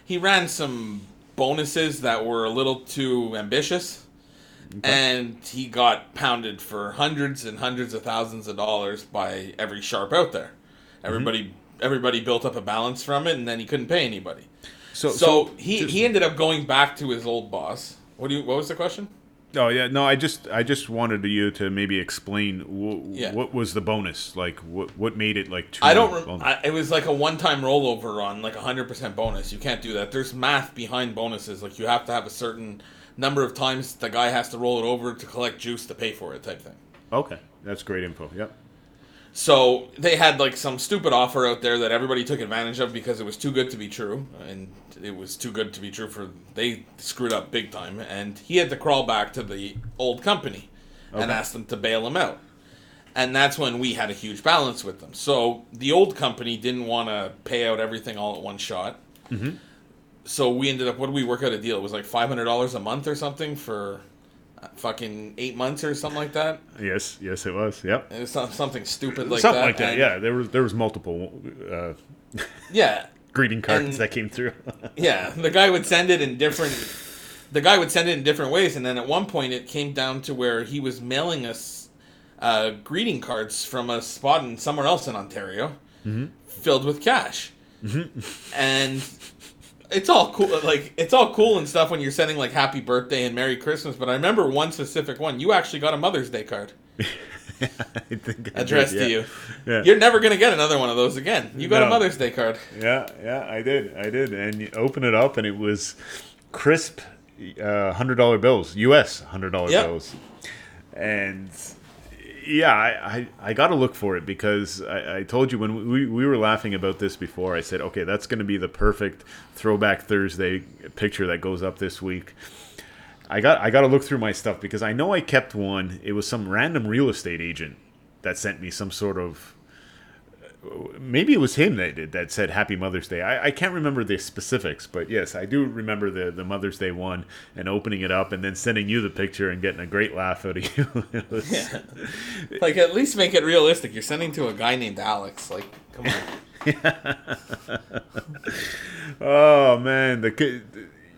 he ran some bonuses that were a little too ambitious. Okay. And he got pounded for hundreds and hundreds of thousands of dollars by every sharp out there. Everybody... Mm-hmm. Everybody built up a balance from it, and then he couldn't pay anybody. So he ended up going back to his old boss. What was the question? Oh yeah, no, I just wanted you to maybe explain what was the bonus like. What made it like? I don't remember. It was like a one-time rollover on like 100% bonus. You can't do that. There's math behind bonuses. Like, you have to have a certain number of times the guy has to roll it over to collect juice to pay for it, type thing. Okay, that's great info. Yep. So they had like some stupid offer out there that everybody took advantage of because it was too good to be true, and it was too good to be true for they screwed up big time, and he had to crawl back to the old company and ask them to bail him out. And that's when we had a huge balance with them. So the old company didn't want to pay out everything all at one shot. Mm-hmm. So we ended up, what did we work out a deal? It was like $500 a month or something for... fucking 8 months or something like that. Yes, it was. Yep. It was something stupid like something that. Something like that. Yeah, there was multiple. Greeting cards that came through. Yeah, the guy would send it in different the guy would send it in different ways, and then at one point it came down to where he was mailing us greeting cards from a spot in somewhere else in Ontario, mm-hmm. filled with cash. Mm-hmm. And it's all cool, like it's all cool and stuff when you're sending like happy birthday and Merry Christmas. But I remember one specific one. You actually got a Mother's Day card. Yeah, I think I addressed did, yeah. to you. Yeah. You're never gonna get another one of those again. You got a Mother's Day card. Yeah, I did. And you open it up, and it was crisp $100 bills, U.S. $100 bills. And yeah, I got to look for it because I told you when we were laughing about this before. I said, okay, that's going to be the perfect Throwback Thursday picture that goes up this week. I got to look through my stuff because I know I kept one. It was some random real estate agent that sent me some sort of, maybe it was him that said Happy Mother's Day. I can't remember the specifics, but yes, I do remember the Mother's Day one and opening it up and then sending you the picture and getting a great laugh out of you. Yeah. Like, at least make it realistic. You're sending to a guy named Alex. Like, come on. Oh, man.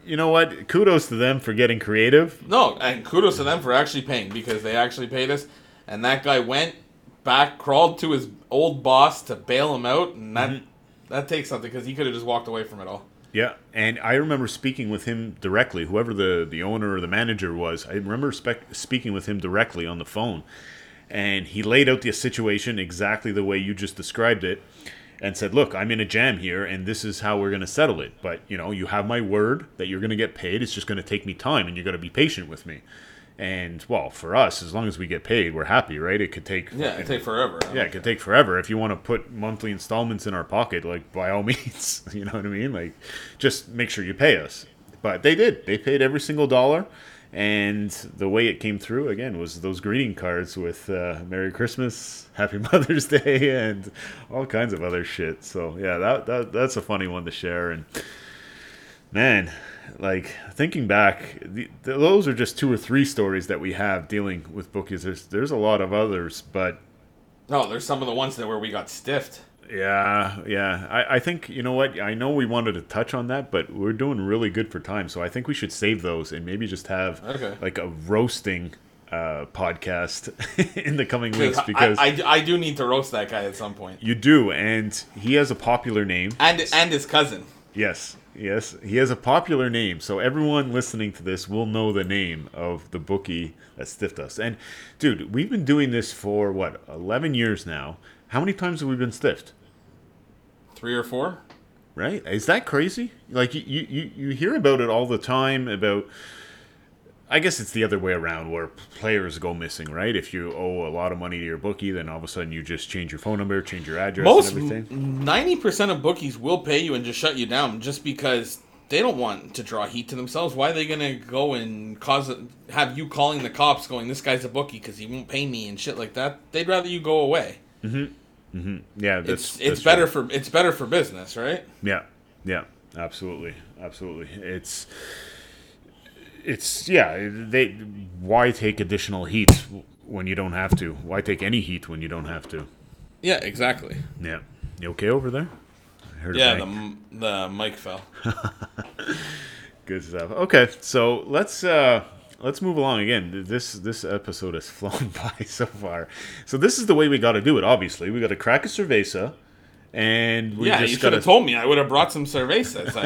You know what? Kudos to them for getting creative. No, and kudos to them for actually paying, because they actually paid us. And that guy went back, crawled to his old boss to bail him out, and that takes something, because he could have just walked away from it all. Yeah, and I remember speaking with him directly, whoever the owner or the manager was. I remember speaking with him directly on the phone, and he laid out the situation exactly the way you just described it and said, look, I'm in a jam here, and this is how we're going to settle it. But, you know, you have my word that you're going to get paid. It's just going to take me time, and you're going to be patient with me. And, well, for us, as long as we get paid, we're happy, right? It could take... Yeah, it could take forever. Yeah, it could take forever. If you want to put monthly installments in our pocket, like, by all means, you know what I mean? Like, just make sure you pay us. But they did. They paid every single dollar. And the way it came through, again, was those greeting cards with Merry Christmas, Happy Mother's Day, and all kinds of other shit. So, yeah, that's a funny one to share. And, man... Like, thinking back, those are just two or three stories that we have dealing with bookies. There's a lot of others, but... No, there's some of the ones that where we got stiffed. Yeah. I think, you know what, I know we wanted to touch on that, but we're doing really good for time, so I think we should save those and maybe just have, like, a roasting podcast in the coming weeks, because... I do need to roast that guy at some point. You do, and he has a popular name. And his cousin. Yes, he has a popular name, so everyone listening to this will know the name of the bookie that stiffed us. And, dude, we've been doing this for, 11 years now. How many times have we been stiffed? 3 or 4. Right? Is that crazy? Like, you hear about it all the time, about... I guess it's the other way around where players go missing, right? If you owe a lot of money to your bookie, then all of a sudden you just change your phone number, change your address, and everything. 90% of bookies will pay you and just shut you down just because they don't want to draw heat to themselves. Why are they going to go and have you calling the cops going, this guy's a bookie because he won't pay me and shit like that? They'd rather you go away. Mm-hmm. Yeah, that's better right. It's better for business, right? Yeah, absolutely. It's why take additional heat when you don't have to? Why take any heat when you don't have to? Yeah, exactly. Yeah. You okay over there? I heard the mic fell. Good stuff. Okay, so let's move along again. This episode has flown by so far. So this is the way we got to do it, obviously. We got to crack a cerveza. And you should have told me. I would have brought some cervezas.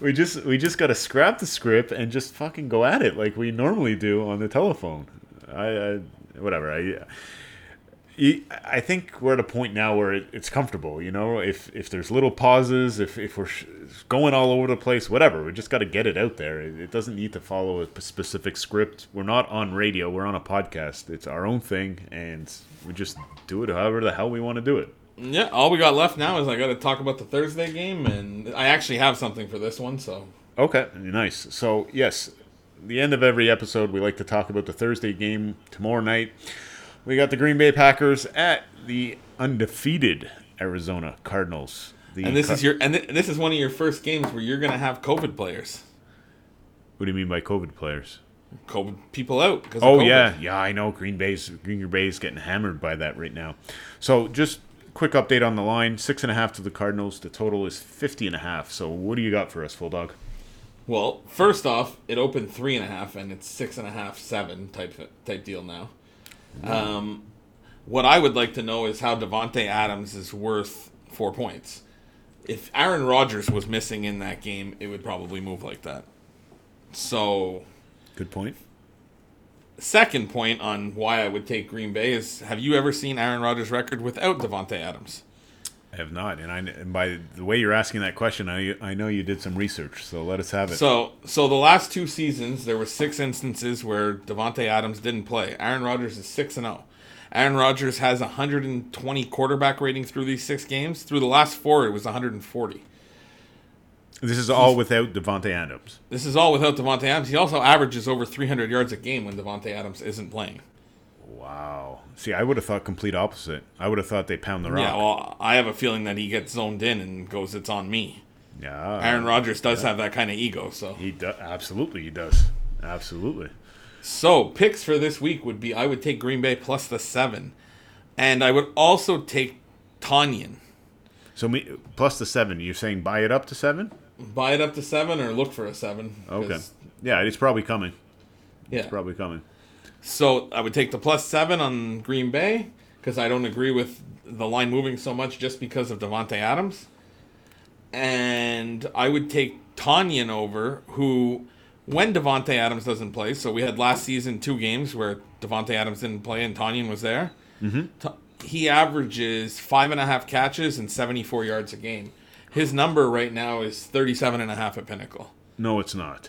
We just got to scrap the script and just fucking go at it like we normally do on the telephone. I think we're at a point now where it's comfortable. You know, if there's little pauses, if we're going all over the place, whatever. We just got to get it out there. It doesn't need to follow a specific script. We're not on radio. We're on a podcast. It's our own thing, and we just do it however the hell we want to do it. Yeah, all we got left now is I got to talk about the Thursday game, and I actually have something for this one, so... Okay, nice. So, yes, the end of every episode, we like to talk about the Thursday game. Tomorrow night, we got the Green Bay Packers at the undefeated Arizona Cardinals. This is one of your first games where you're going to have COVID players. What do you mean by COVID players? COVID people out. Oh, yeah, I know. Green Bay's getting hammered by that right now. So just quick update on the line: 6.5 to the Cardinals. The total is 50.5. So what do you got for us, Full Dog? Well, first off, it opened 3.5, and it's 6.5, 7 type deal now. Wow. What I would like to know is how Davante Adams is worth 4 points. If Aaron Rodgers was missing in that game, it would probably move like that. So, good point. Second point on why I would take Green Bay is: have you ever seen Aaron Rodgers' record without Davante Adams? I have not, and by the way you're asking that question, I know you did some research, so let us have it. So the last two seasons, there were 6 instances where Davante Adams didn't play. Aaron Rodgers is 6-0. Aaron Rodgers has 120 quarterback rating through these 6 games. Through the last 4, it was 140. This is all without Davante Adams. This is all without Davante Adams. He also averages over 300 yards a game when Davante Adams isn't playing. Wow. See, I would have thought complete opposite. I would have thought they pound the rock. Yeah, well, I have a feeling that he gets zoned in and goes, it's on me. Yeah. Aaron Rodgers does have that kind of ego, so. He does. Absolutely, he does. Absolutely. So, picks for this week would be, I would take Green Bay plus the 7. And I would also take Tonyan. So, plus the 7. You're saying buy it up to 7? Buy it up to 7 or look for a 7. Okay. Yeah, it's probably coming. Yeah. It's probably coming. So I would take the plus 7 on Green Bay because I don't agree with the line moving so much just because of Davante Adams. And I would take Tonyan over, who, when Davante Adams doesn't play, so we had last season 2 games where Davante Adams didn't play and Tonyan was there. Mm-hmm. He averages 5.5 catches and 74 yards a game. His number right now is 37.5 at Pinnacle. No, it's not.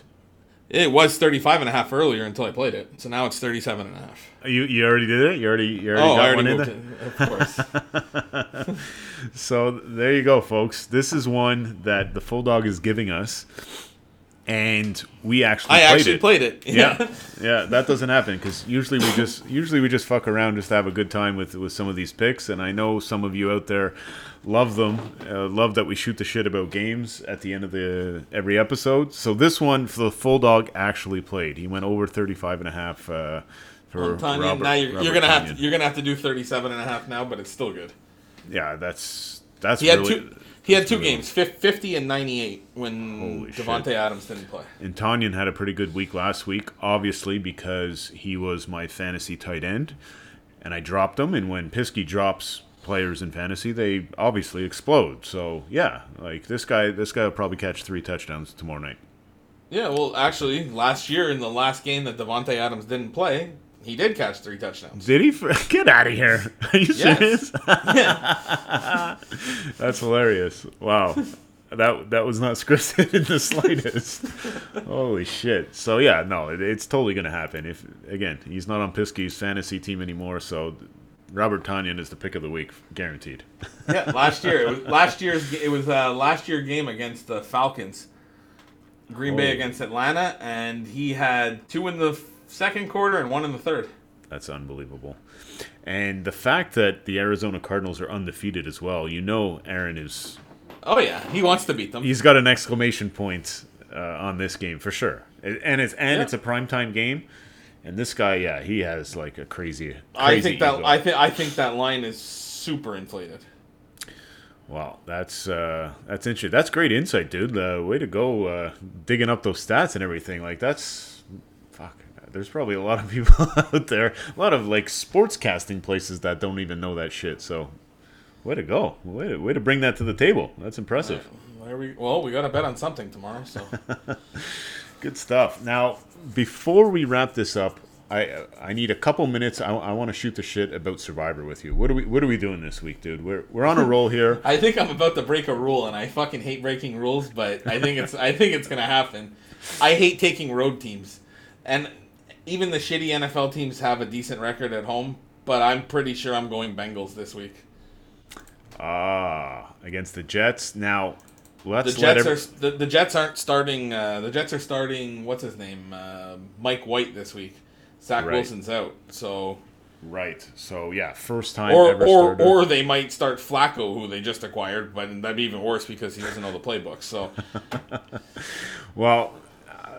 It was 35.5 earlier until I played it, so now it's 37.5. You already did it? You already got one in there? Of course. So there you go, folks. This is one that the Full Dog is giving us, and we actually played it. Yeah, yeah. That doesn't happen because usually we just fuck around, just to have a good time with some of these picks, and I know some of you out there love them. Love that we shoot the shit about games at the end of every episode. So this one, for the Full Dog, actually played. He went over 35.5 for Tonyan. Robert. Now you're gonna Tonyan. You're gonna have to do 37.5 now, but it's still good. Yeah, that's he really. He had two games, 50 and 98, when Davante Adams didn't play. And Tonyan had a pretty good week last week, obviously, because he was my fantasy tight end, and I dropped him. And when Pisky drops players in fantasy, they obviously explode. So, yeah, like this guy will probably catch 3 touchdowns tomorrow night. Yeah, well, actually, last year in the last game that Davante Adams didn't play, he did catch 3 touchdowns. Did he? Get out of here. Are you serious? Yeah. That's hilarious. Wow. That was not scripted in the slightest. Holy shit. So, yeah, no, it's totally going to happen. If again, he's not on Pisky's fantasy team anymore, so Robert Tonyan is the pick of the week, guaranteed. Yeah, last year's game against the Falcons. Green Bay against Atlanta, and he had 2 in the second quarter and 1 in the third. That's unbelievable. And the fact that the Arizona Cardinals are undefeated as well, you know Aaron is... Oh, yeah. He wants to beat them. He's got an exclamation point on this game for sure. And it's a primetime game. And this guy, yeah, he has like a crazy ego. I think that line is super inflated. Wow, that's interesting. That's great insight, dude. Way to go digging up those stats and everything. Like, that's... Fuck. There's probably a lot of people out there, a lot of like sports casting places that don't even know that shit. So, way to go! Way to bring that to the table. That's impressive. All right. We got to bet on something tomorrow. So, good stuff. Now, before we wrap this up, I need a couple minutes. I want to shoot the shit about Survivor with you. What are we doing this week, dude? We're on a roll here. I think I'm about to break a rule, and I fucking hate breaking rules, but I think it's gonna happen. I hate taking road teams, and even the shitty NFL teams have a decent record at home, but I'm pretty sure I'm going Bengals this week. Against the Jets. Now, the Jets aren't starting. The Jets are starting. What's his name? Mike White this week. Zach Wilson's out, so. Right. So yeah, first time ever started. Or they might start Flacco, who they just acquired, but that'd be even worse because he doesn't know the playbook. So. Well.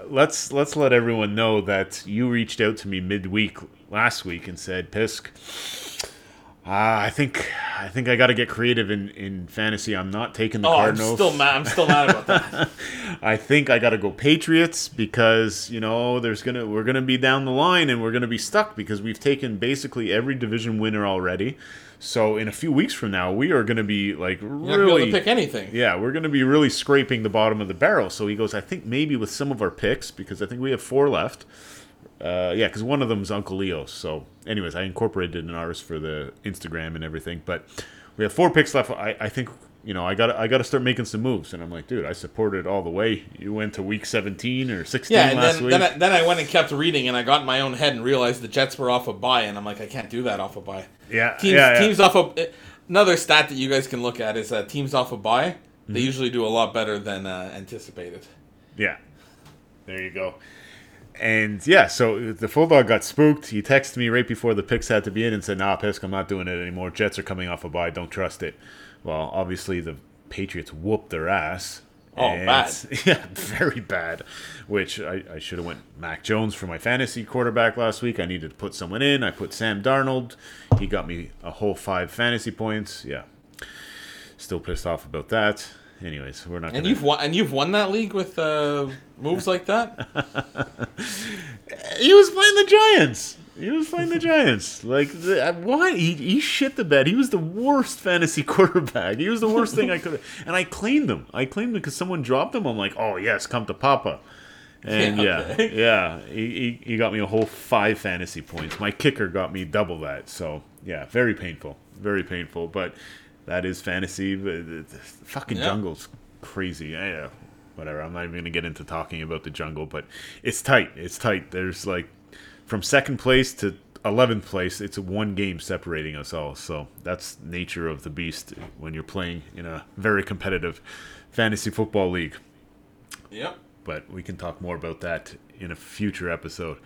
Let's let everyone know that you reached out to me midweek last week and said, Pisk, I think I got to get creative in fantasy. I'm not taking the Cardinals. I'm still mad about that. I think I got to go Patriots because, you know, we're going to be down the line and we're going to be stuck because we've taken basically every division winner already. So in a few weeks from now, we are going to be like really... You're not going to be able to pick anything. Yeah, we're going to be really scraping the bottom of the barrel. So he goes, I think maybe with some of our picks, because I think we have 4 left. Yeah, because one of them's Uncle Leo's. So anyways, I incorporated an ours for the Instagram and everything. But we have 4 picks left. I think... You know, I got to start making some moves. And I'm like, dude, I supported it all the way. You went to week 17 or 16 last week. Then I went and kept reading, and I got in my own head and realized the Jets were off a bye. And I'm like, I can't do that off a bye. Yeah, teams off a... Another stat that you guys can look at is teams off a bye, they usually do a lot better than anticipated. Yeah. There you go. And, yeah, so the full dog got spooked. He texted me right before the picks had to be in and said, nah, Pisk, I'm not doing it anymore. Jets are coming off a bye. Don't trust it. Well, obviously, the Patriots whooped their ass. Oh, bad. Yeah, very bad. Which I should have went Mac Jones for my fantasy quarterback last week. I needed to put someone in. I put Sam Darnold. He got me a whole 5 fantasy points. Yeah. Still pissed off about that. Anyways, we're not going to... And you've won that league with moves like that? He was playing the Giants. Like, what? He shit the bed. He was the worst fantasy quarterback. He was the worst thing I could have. And I claimed him. Because someone dropped him. I'm like, oh, yes, come to Papa. And, yeah. He got me a whole 5 fantasy points. My kicker got me double that. So, yeah, very painful. Very painful. But that is fantasy. The fucking jungle's crazy. Yeah, whatever. I'm not even going to get into talking about the jungle. But it's tight. There's, like... From 2nd place to 11th place, it's 1 game separating us all. So that's nature of the beast when you're playing in a very competitive fantasy football league. Yep. But we can talk more about that in a future episode.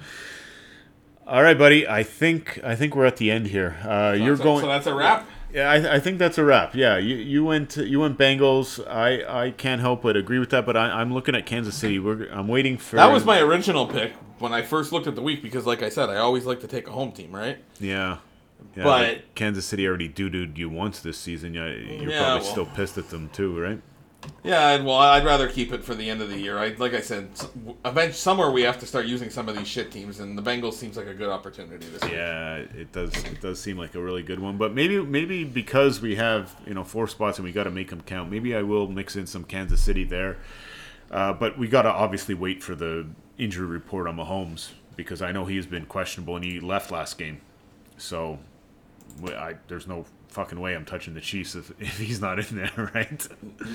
All right, buddy. I think we're at the end here. So that's a wrap. Yeah, I think that's a wrap. Yeah, you went Bengals. I can't help but agree with that. But I'm looking at Kansas City. I'm waiting for that was my original pick when I first looked at the week because, like I said, I always like to take a home team, right? Yeah but Kansas City already doo-dooed you once this season. You're probably still pissed at them too, right? Yeah, well, I'd rather keep it for the end of the year. Like I said, eventually somewhere we have to start using some of these shit teams, and the Bengals seems like a good opportunity this week. Yeah, it does seem like a really good one. But maybe because we have 4 spots and we got to make them count, maybe I will mix in some Kansas City there. But we got to obviously wait for the injury report on Mahomes because I know he's been questionable and he left last game. So there's no fucking way I'm touching the Chiefs if he's not in there, right?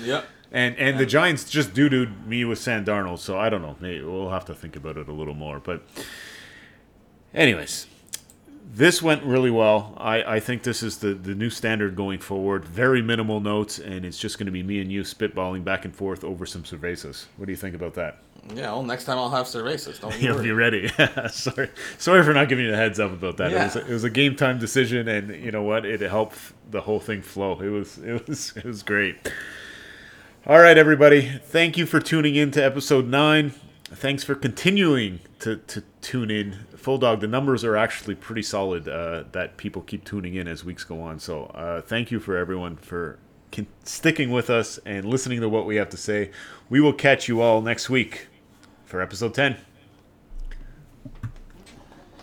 Yep. And the Giants just doo-dooed me with Sam Darnold, so I don't know. Maybe we'll have to think about it a little more. But anyways, this went really well. I think this is the new standard going forward. Very minimal notes, and it's just going to be me and you spitballing back and forth over some cervezas. What do you think about that? Yeah, well, next time I'll have cervezas. Don't You'll be ready. Sorry for not giving you a heads up about that. Yeah. It was a game time decision, and you know what? It helped the whole thing flow. It was great. All right, everybody. Thank you for tuning in to episode 9. Thanks for continuing to tune in. Full Dog, the numbers are actually pretty solid that people keep tuning in as weeks go on. So thank you for everyone for sticking with us and listening to what we have to say. We will catch you all next week for episode 10.